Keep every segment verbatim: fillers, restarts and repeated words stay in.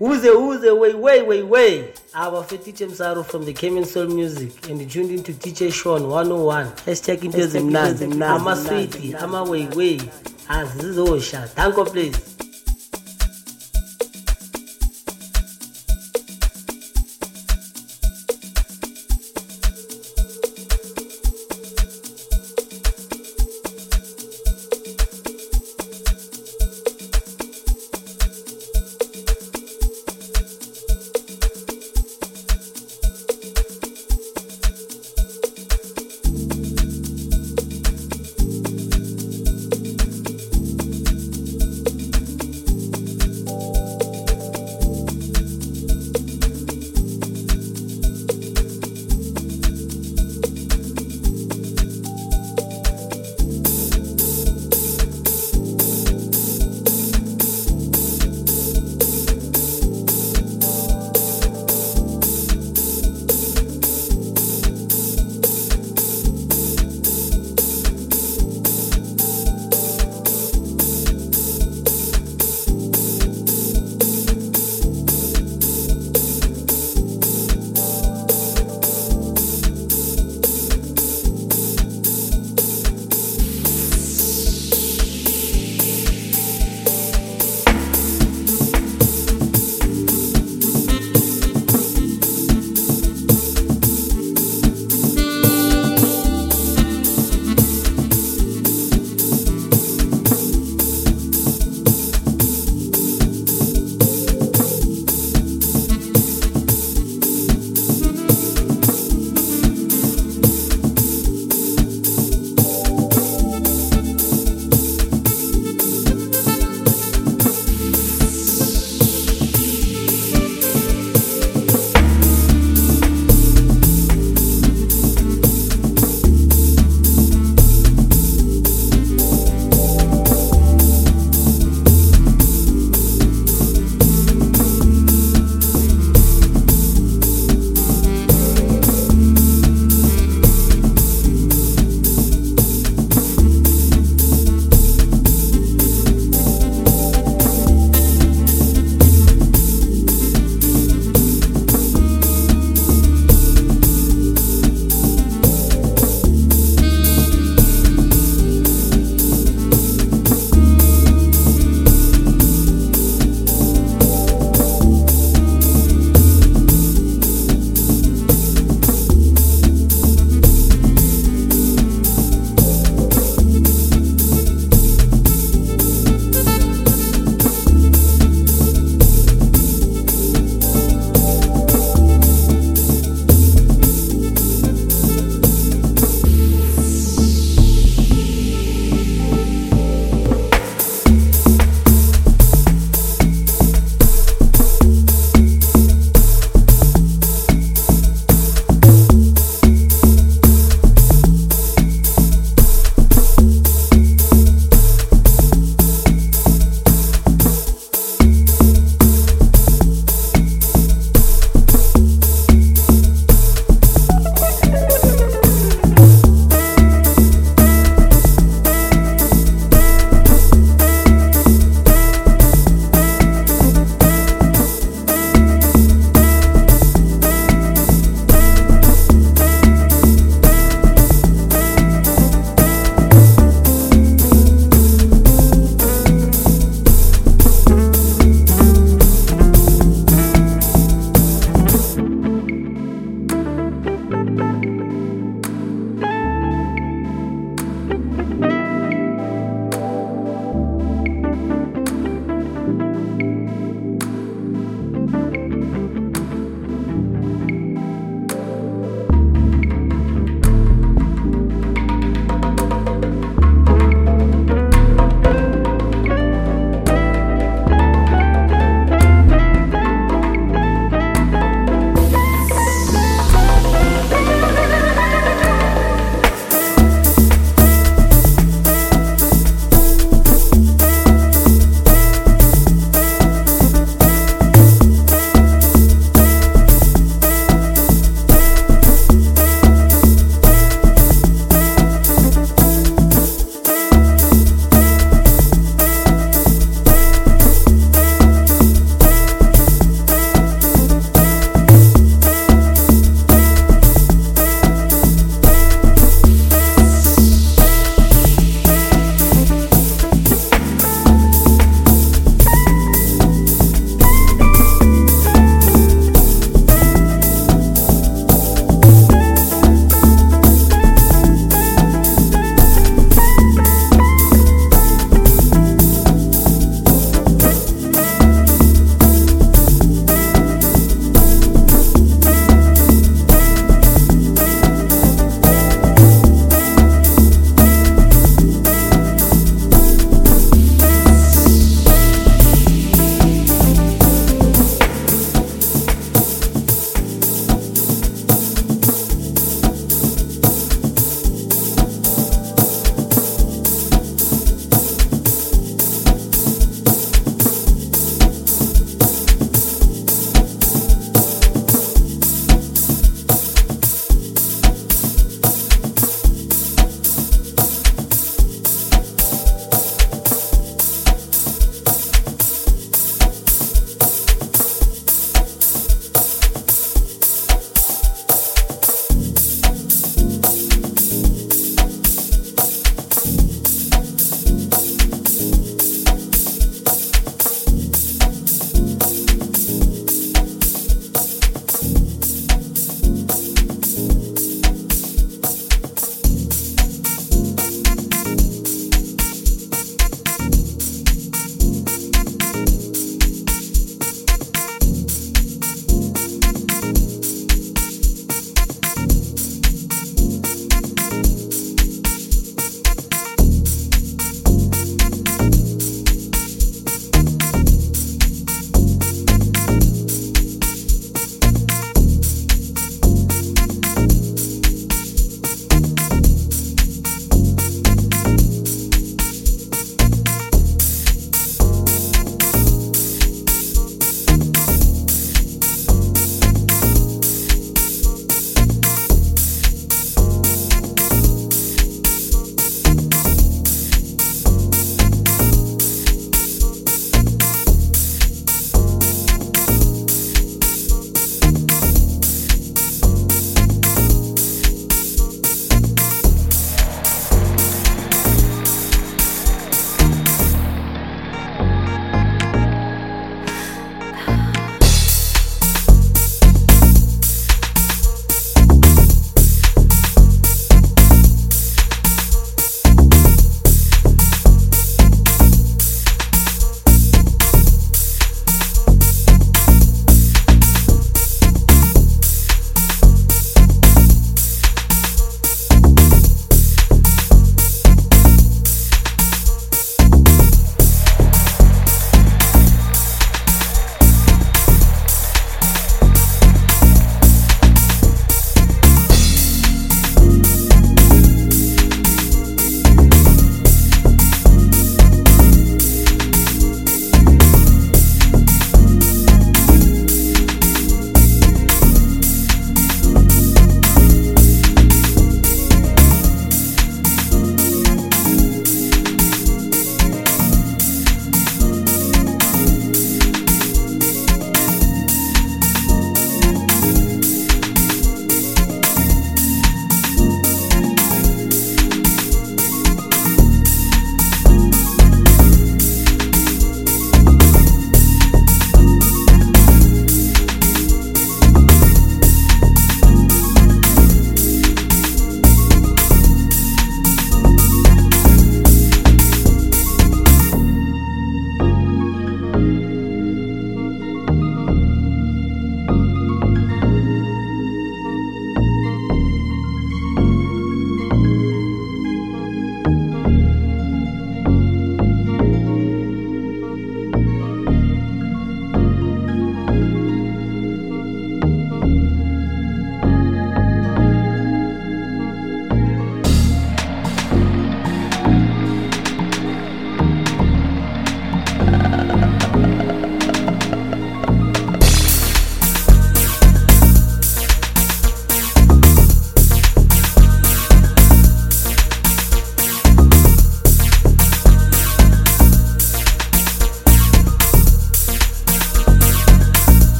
Who's the who's the way way way way? Our Teacher Msaru from the Cayman Soul Music, and you tuned in to Teacher Sean one oh one. Hashtag into the nine. I'm a sweetie. I'm a way way. As this is Osha. Thank you, please.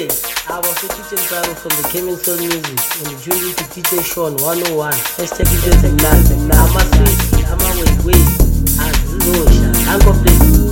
Anyway, I was a teaching driver from the Cayman Soul Music and journey to teacher Sean one oh one. Hashtag teachers and nuts and nuts. I'm a sweet, I'm a way, way. As Zosha, I'm complete.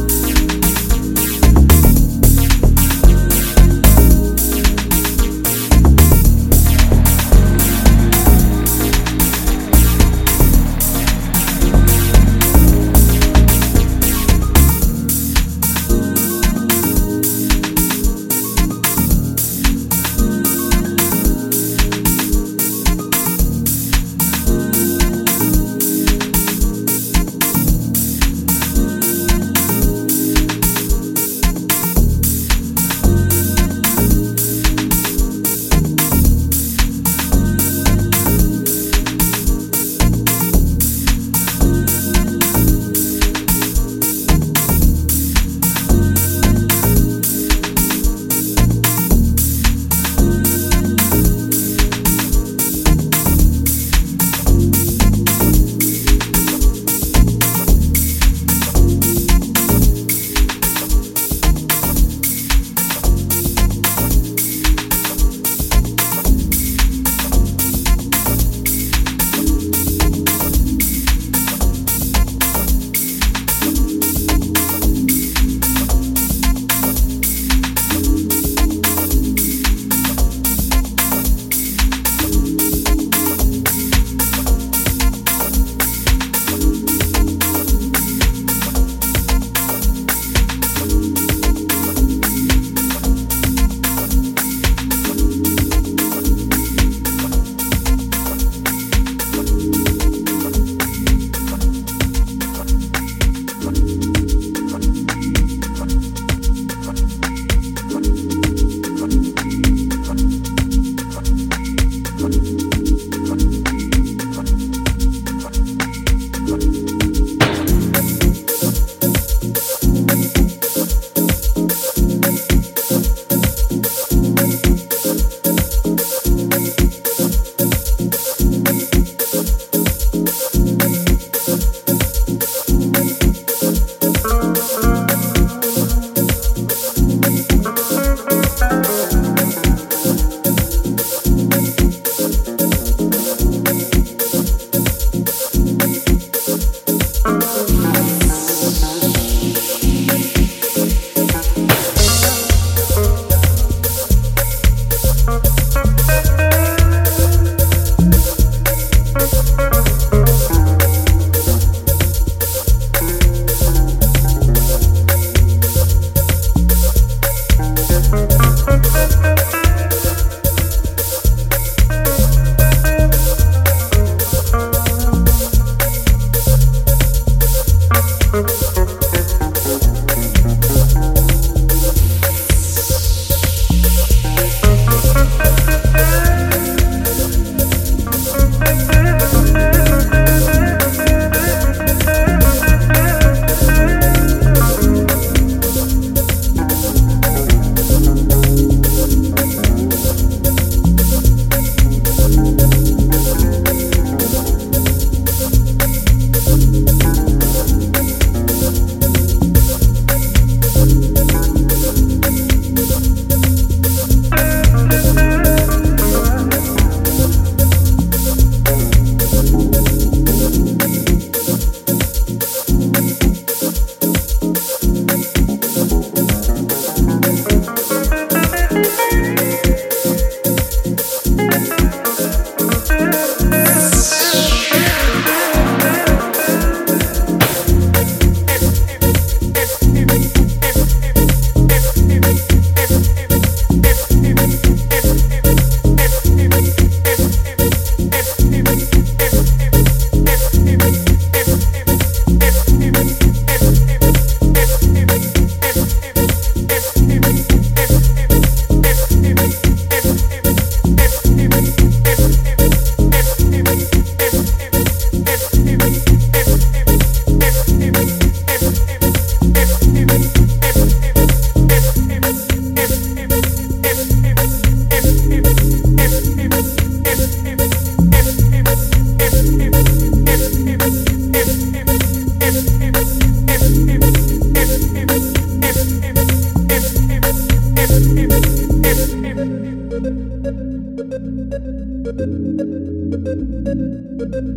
Hello, when you lose.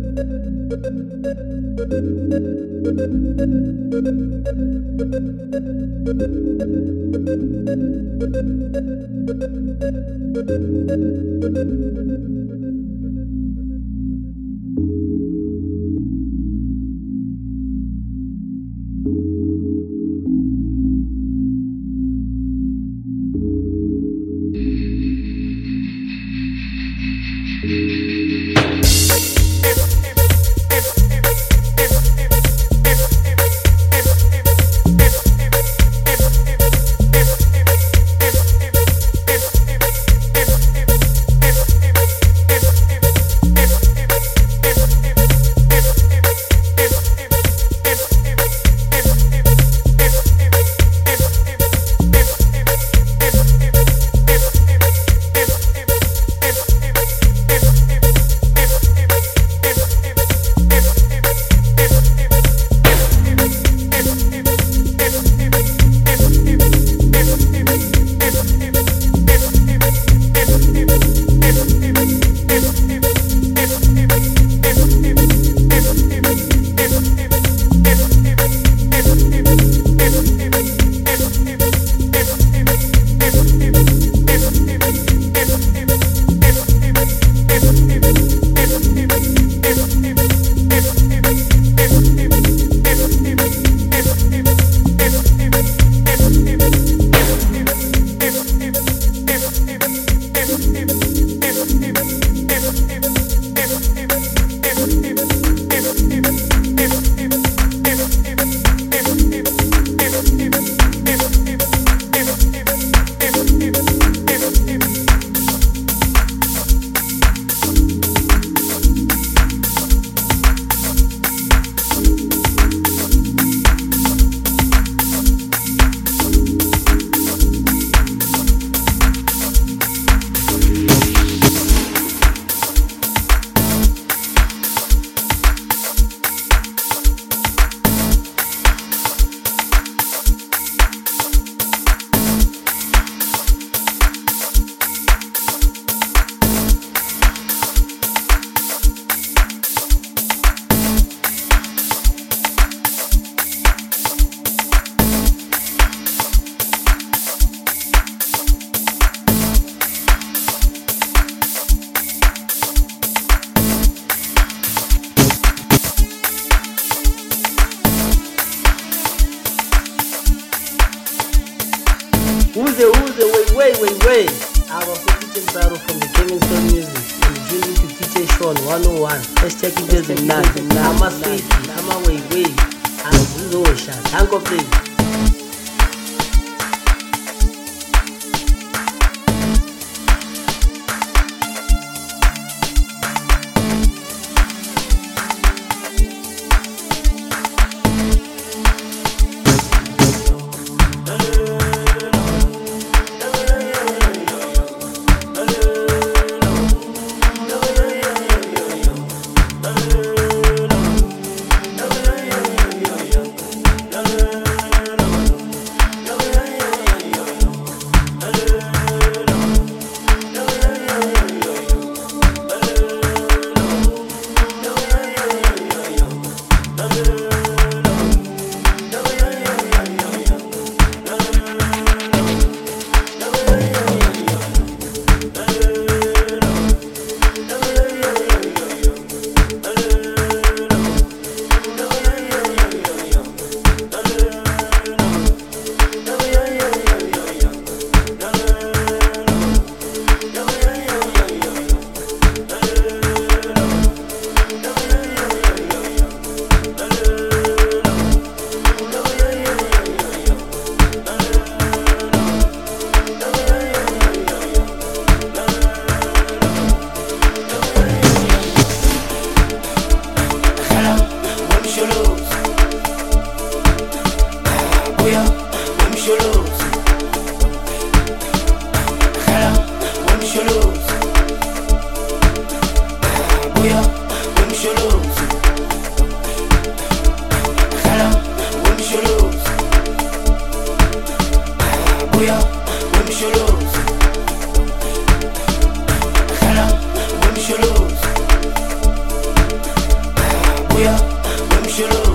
Hallelujah, même chelou,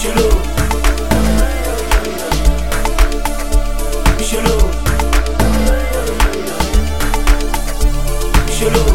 chelou, chelou, chelou, chelou.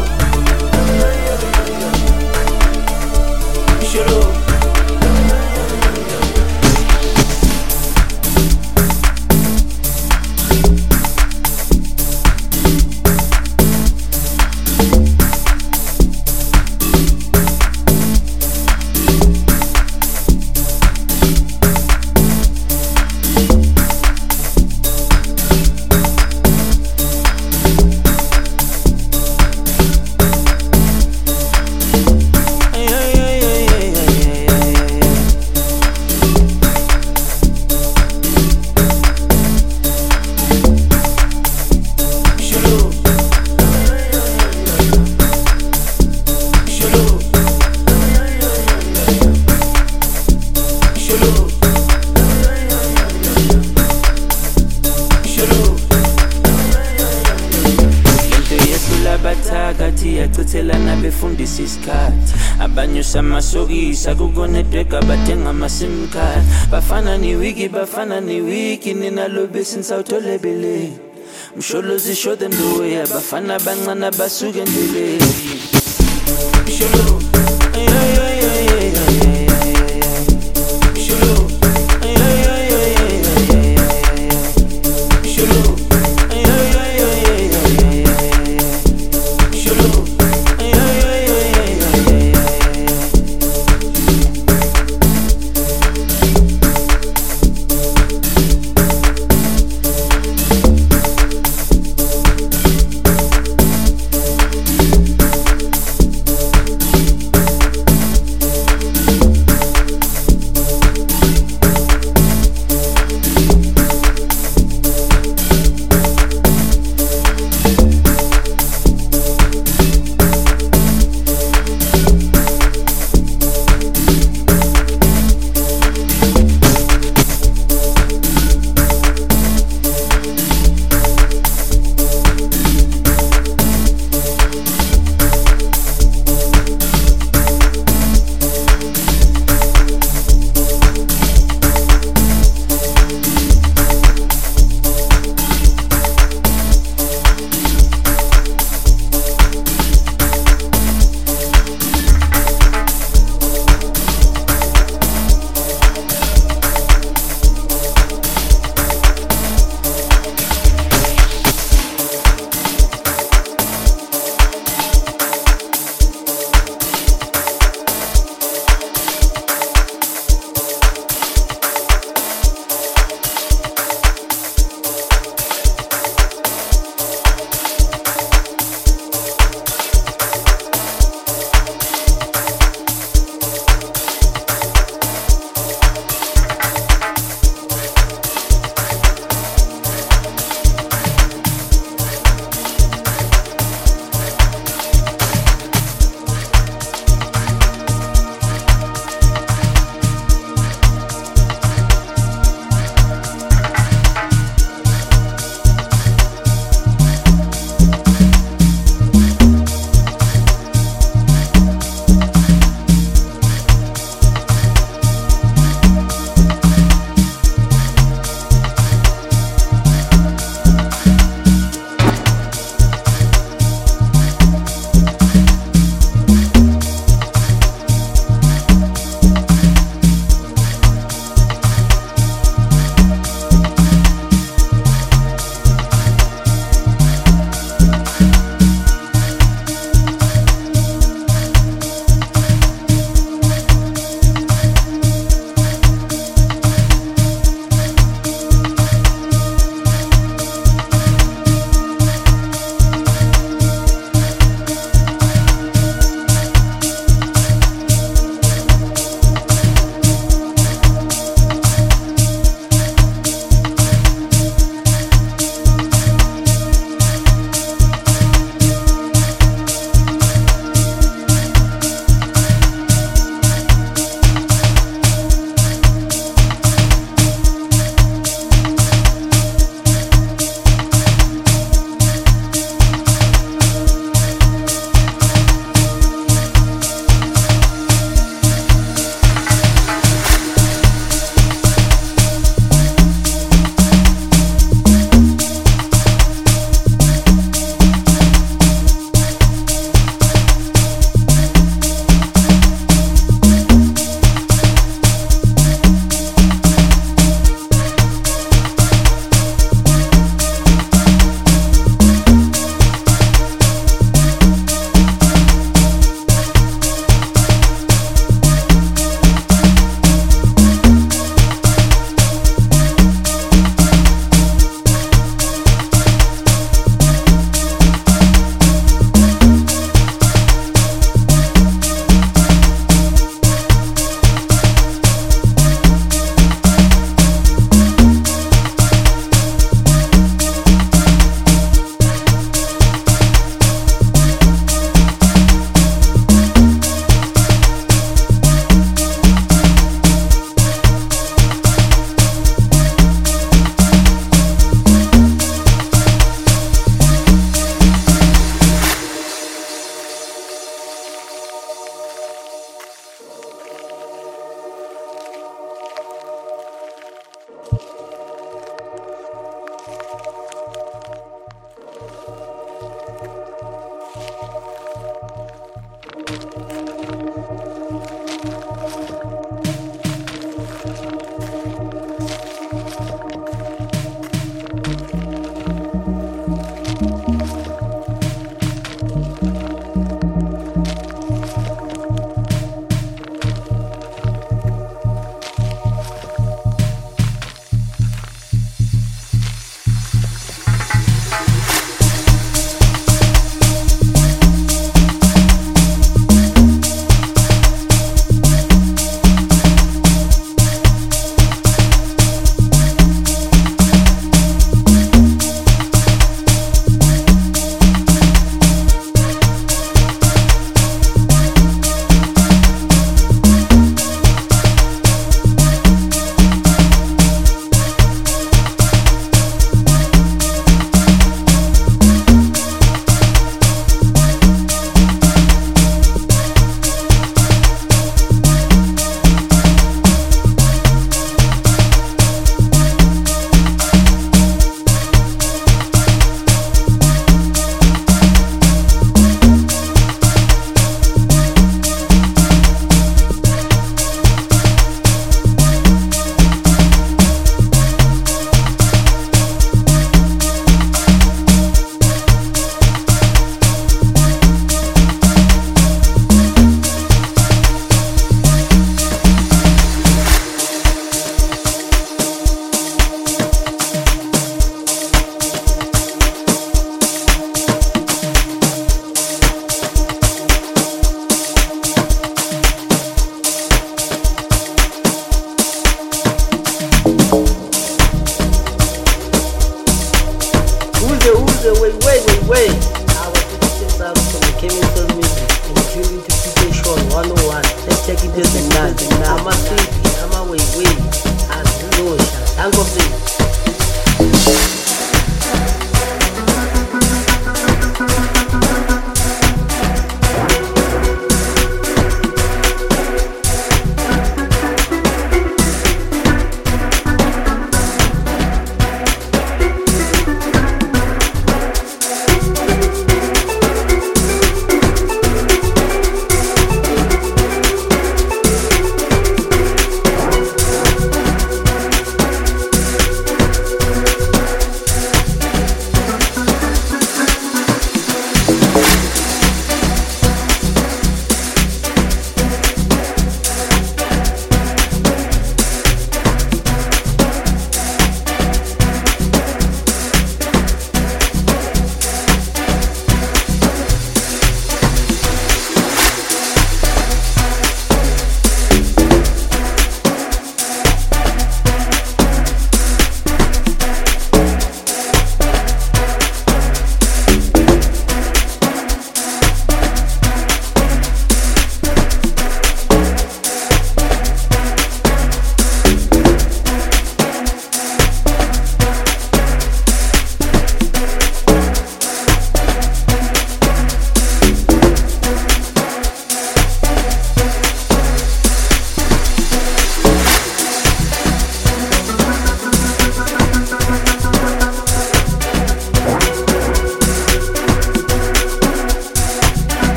Sagugoneteka batenga masimkaya bafana ni wiki bafana ni wiki ninalobe since awutholebele msholozi show them the way bafana bancana basuke ndele msholo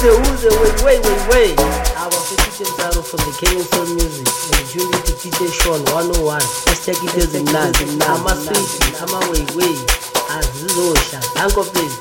Uze, uze, way, way, way, way. Our petitions are from the Kenyan Soul Music and Julie to D J Sean one oh one. Let's check it as a nut. I'm a sweetie, I'm a way, way. As this ocean, Uncle Please.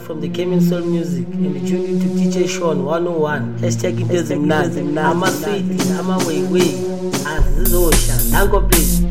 From the Kenyan Soul Music and the tune to D J Sean one oh one. Hashtag it as a nut. I'm a sweetie, I'm a way way. As this ocean, Uncle Please.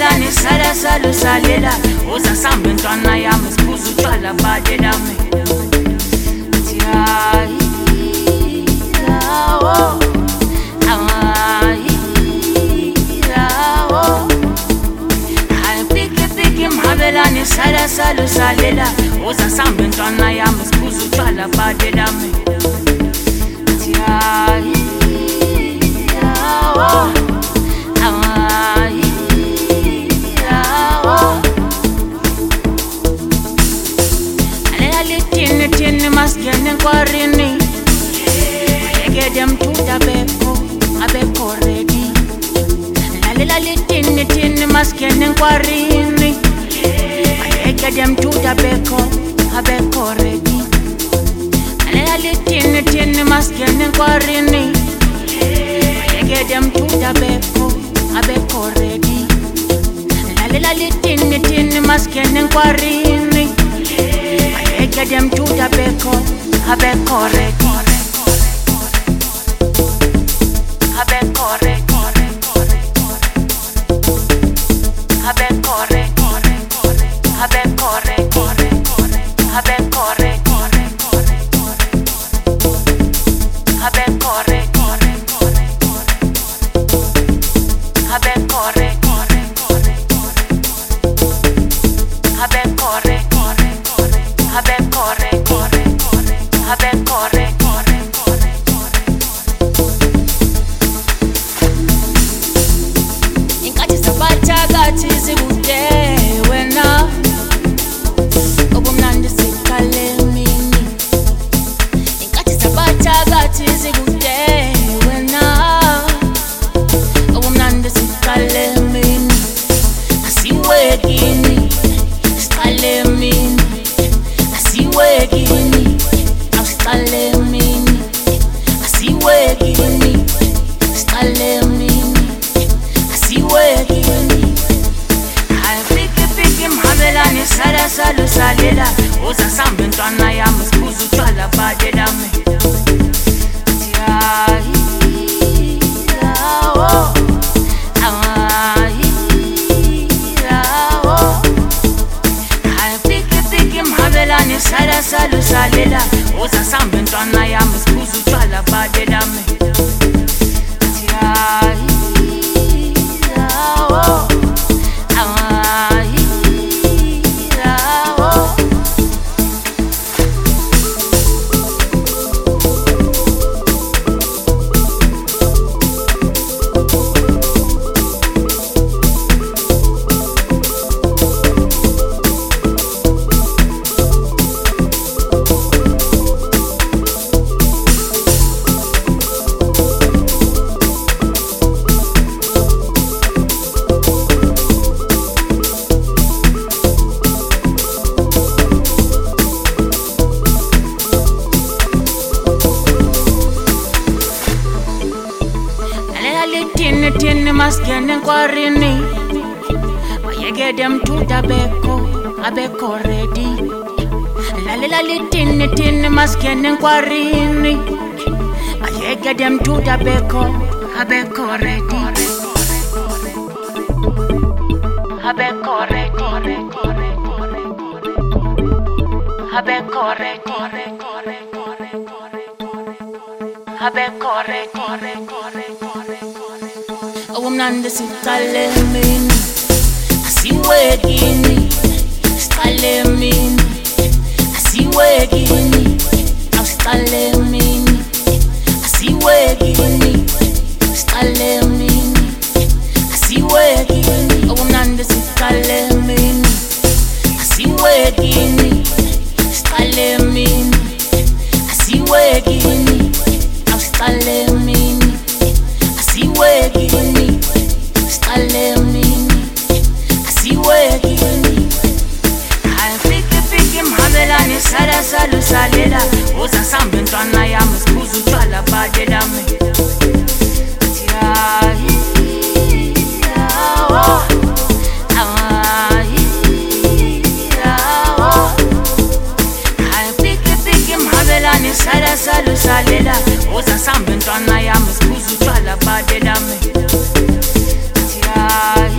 Ela ni sala salu salela Oza sambe ntwana ya mspuzu Chwala bade dame Tiaira o Amaira o Hai piki piki mhabela ni sala salu salela Oza sambe ntwana ya mspuzu Chwala bade dame Tiaira o Maskene kwarini Legede mtuta beko Abeko redi Lalila litini tini Maskene kwarini Legede mtuta beko Abeko redi Lalila litini tini Maskene kwarini Legede mtuta beko Abeko redi Lalila litini tini Maskene kwarini Get them to the bacon, a bacon, a bacon, Habe corre, corre, corre, habe corre, corre, corre, corre. Inkathi sabachaga tizibude wena. Obumnandi sikale mini. Inkathi sabachaga tizibude wena. Obumnandi sikale mini. Asiwe gini, sikale mini. Gini, I'm stalemini. I see where gini, stalemini. I see where gini. I pick a pick him, Hamela, ni sada salu salela. Oza sambin twana ya mskuzu chwala badela me. Tiaira o, amaira o. I pick a pick him, Hamela, ni sada. Salu salela Oza sambe ntwana ya mskuzu Chwala badela me Tiaira o Amaira o Maskene kwarini Bayegede mtuta beko Abeko redi Lalila litini tini Maskene kwarini Bayegede mtuta beko Abeko redi Abeko redi Abeko redi Abeko redi Woman, this is Kalemini. I see where Guinea, Stalemini. I see where Guinea, Stalemini. I see where Guinea, Stalemini. I see where Guinea, woman, this is Kalemini. I see where Guinea, Stalemini. I see where Guinea, Stalemini. Where gini, stalemini. I see where gini. I pick a pick him, Hamela ni sada salu salela. Oza sambe ntwana ya mskuzu chwala badela me. Tiaira o, amaira o. I pick a pick him, Hamela ni sada salu salela. Oza sambe ntwana ya mskuzu chwala badela me. Tiaira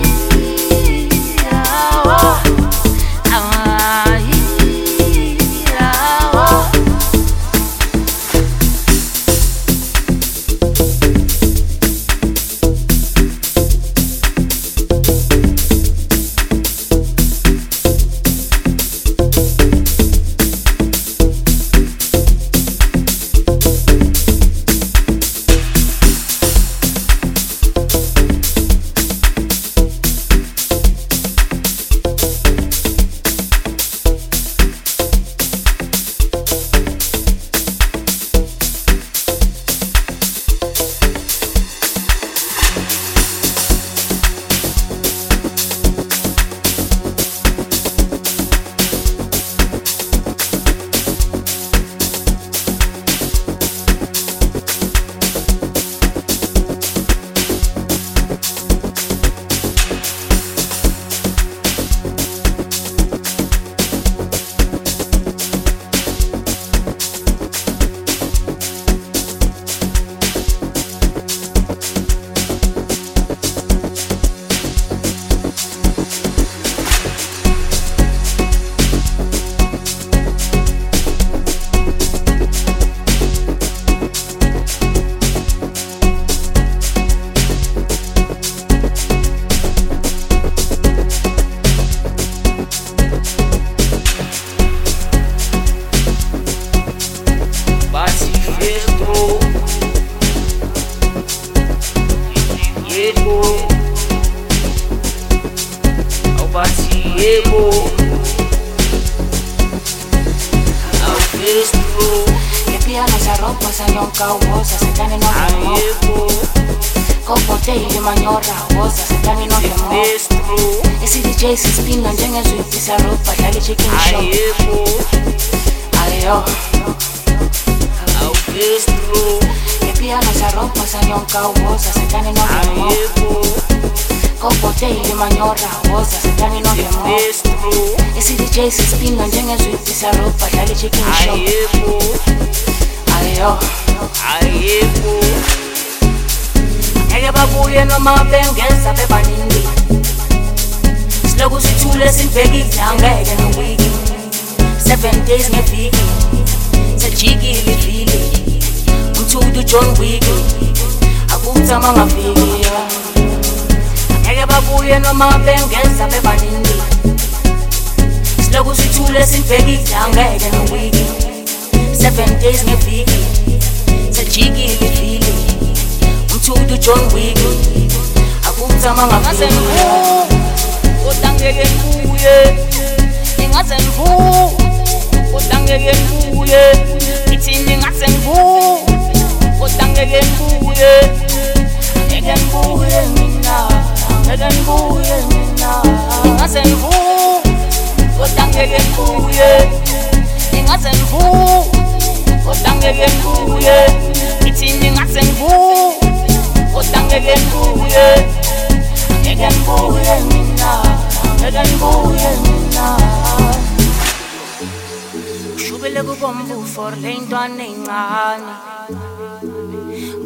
For lentwane ngani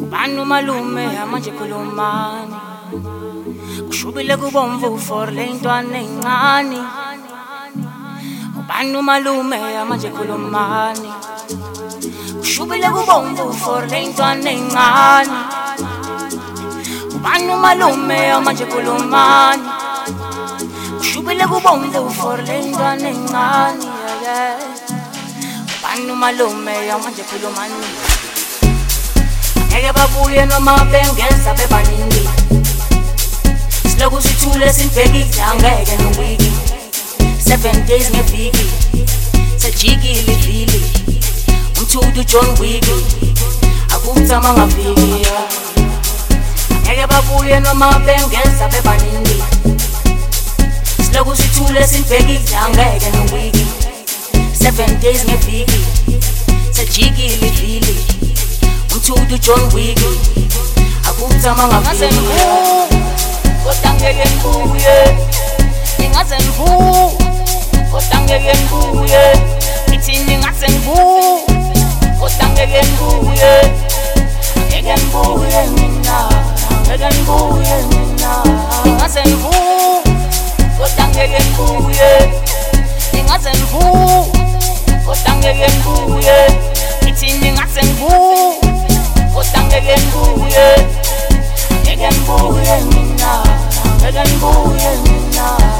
ubanu malume amanje kulomani ushubile kubomvu for lentwane ngani ubanu malume amanje kulomani ushubile kubomvu for lentwane ngani ubanu malume amanje kulomani ngeke babuye noma bengeza bebanindi Logusi tules in peggy, down leg and wiggy. Seven days me figgy. Sa jiggy li fili. Umtudu John Wiggy. Akuta mama figgy. Ege babuye no ma bengenza beba nindi. Logusi tules in peggy, down leg and wiggy. Seven days me figgy. Sa jiggy li fili. Umtudu John Wiggy. Akuta mama figgy. Kotangegen buye, ningazen bu. Kotangegen buye, ithi ningazen bu. Kotangegen buye, egen buye mina, egen buye mina. Ningazen bu, kotangegen buye, ningazen bu. Kotangegen buye, ithi ningazen bu. Kotangegen buye, egen buye mina. I don't go in now.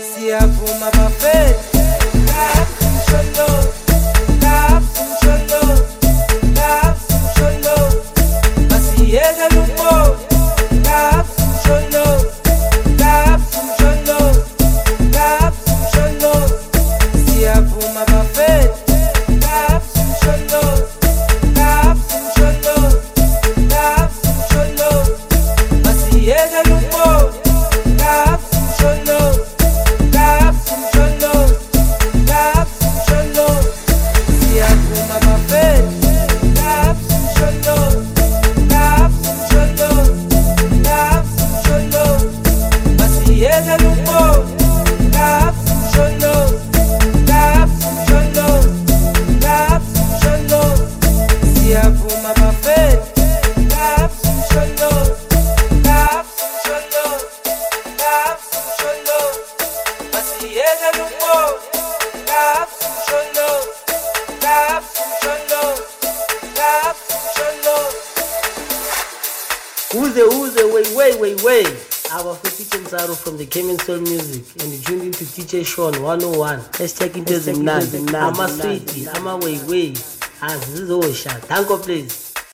See ya for my buffet. Uze uze way way way way. Our African Zaro from the Cayman Soul Music, and you tuned into D J Sean one oh one. Let's check into the nine. I'm a sweetie. I'm a way way. As this is Osha. Tango please.